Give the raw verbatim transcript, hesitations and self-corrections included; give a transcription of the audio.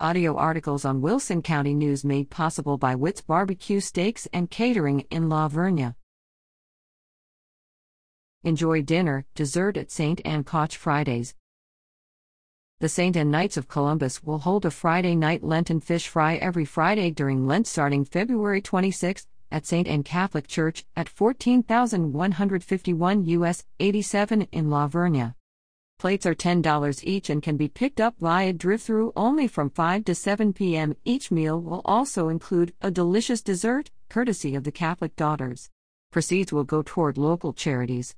Audio articles on Wilson County News made possible by Witt's Barbecue Steaks and Catering in La Vernia. Enjoy dinner, dessert at Saint Anne Koch Fridays. The Saint Anne Knights of Columbus will hold a Friday night Lenten fish fry every Friday during Lent starting February twenty-sixth at Saint Anne Catholic Church at fourteen thousand one hundred fifty-one U S eighty-seven in La Vernia. Plates are ten dollars each and can be picked up via drive-thru only from five to seven p.m. Each meal will also include a delicious dessert, courtesy of the Catholic Daughters. Proceeds will go toward local charities.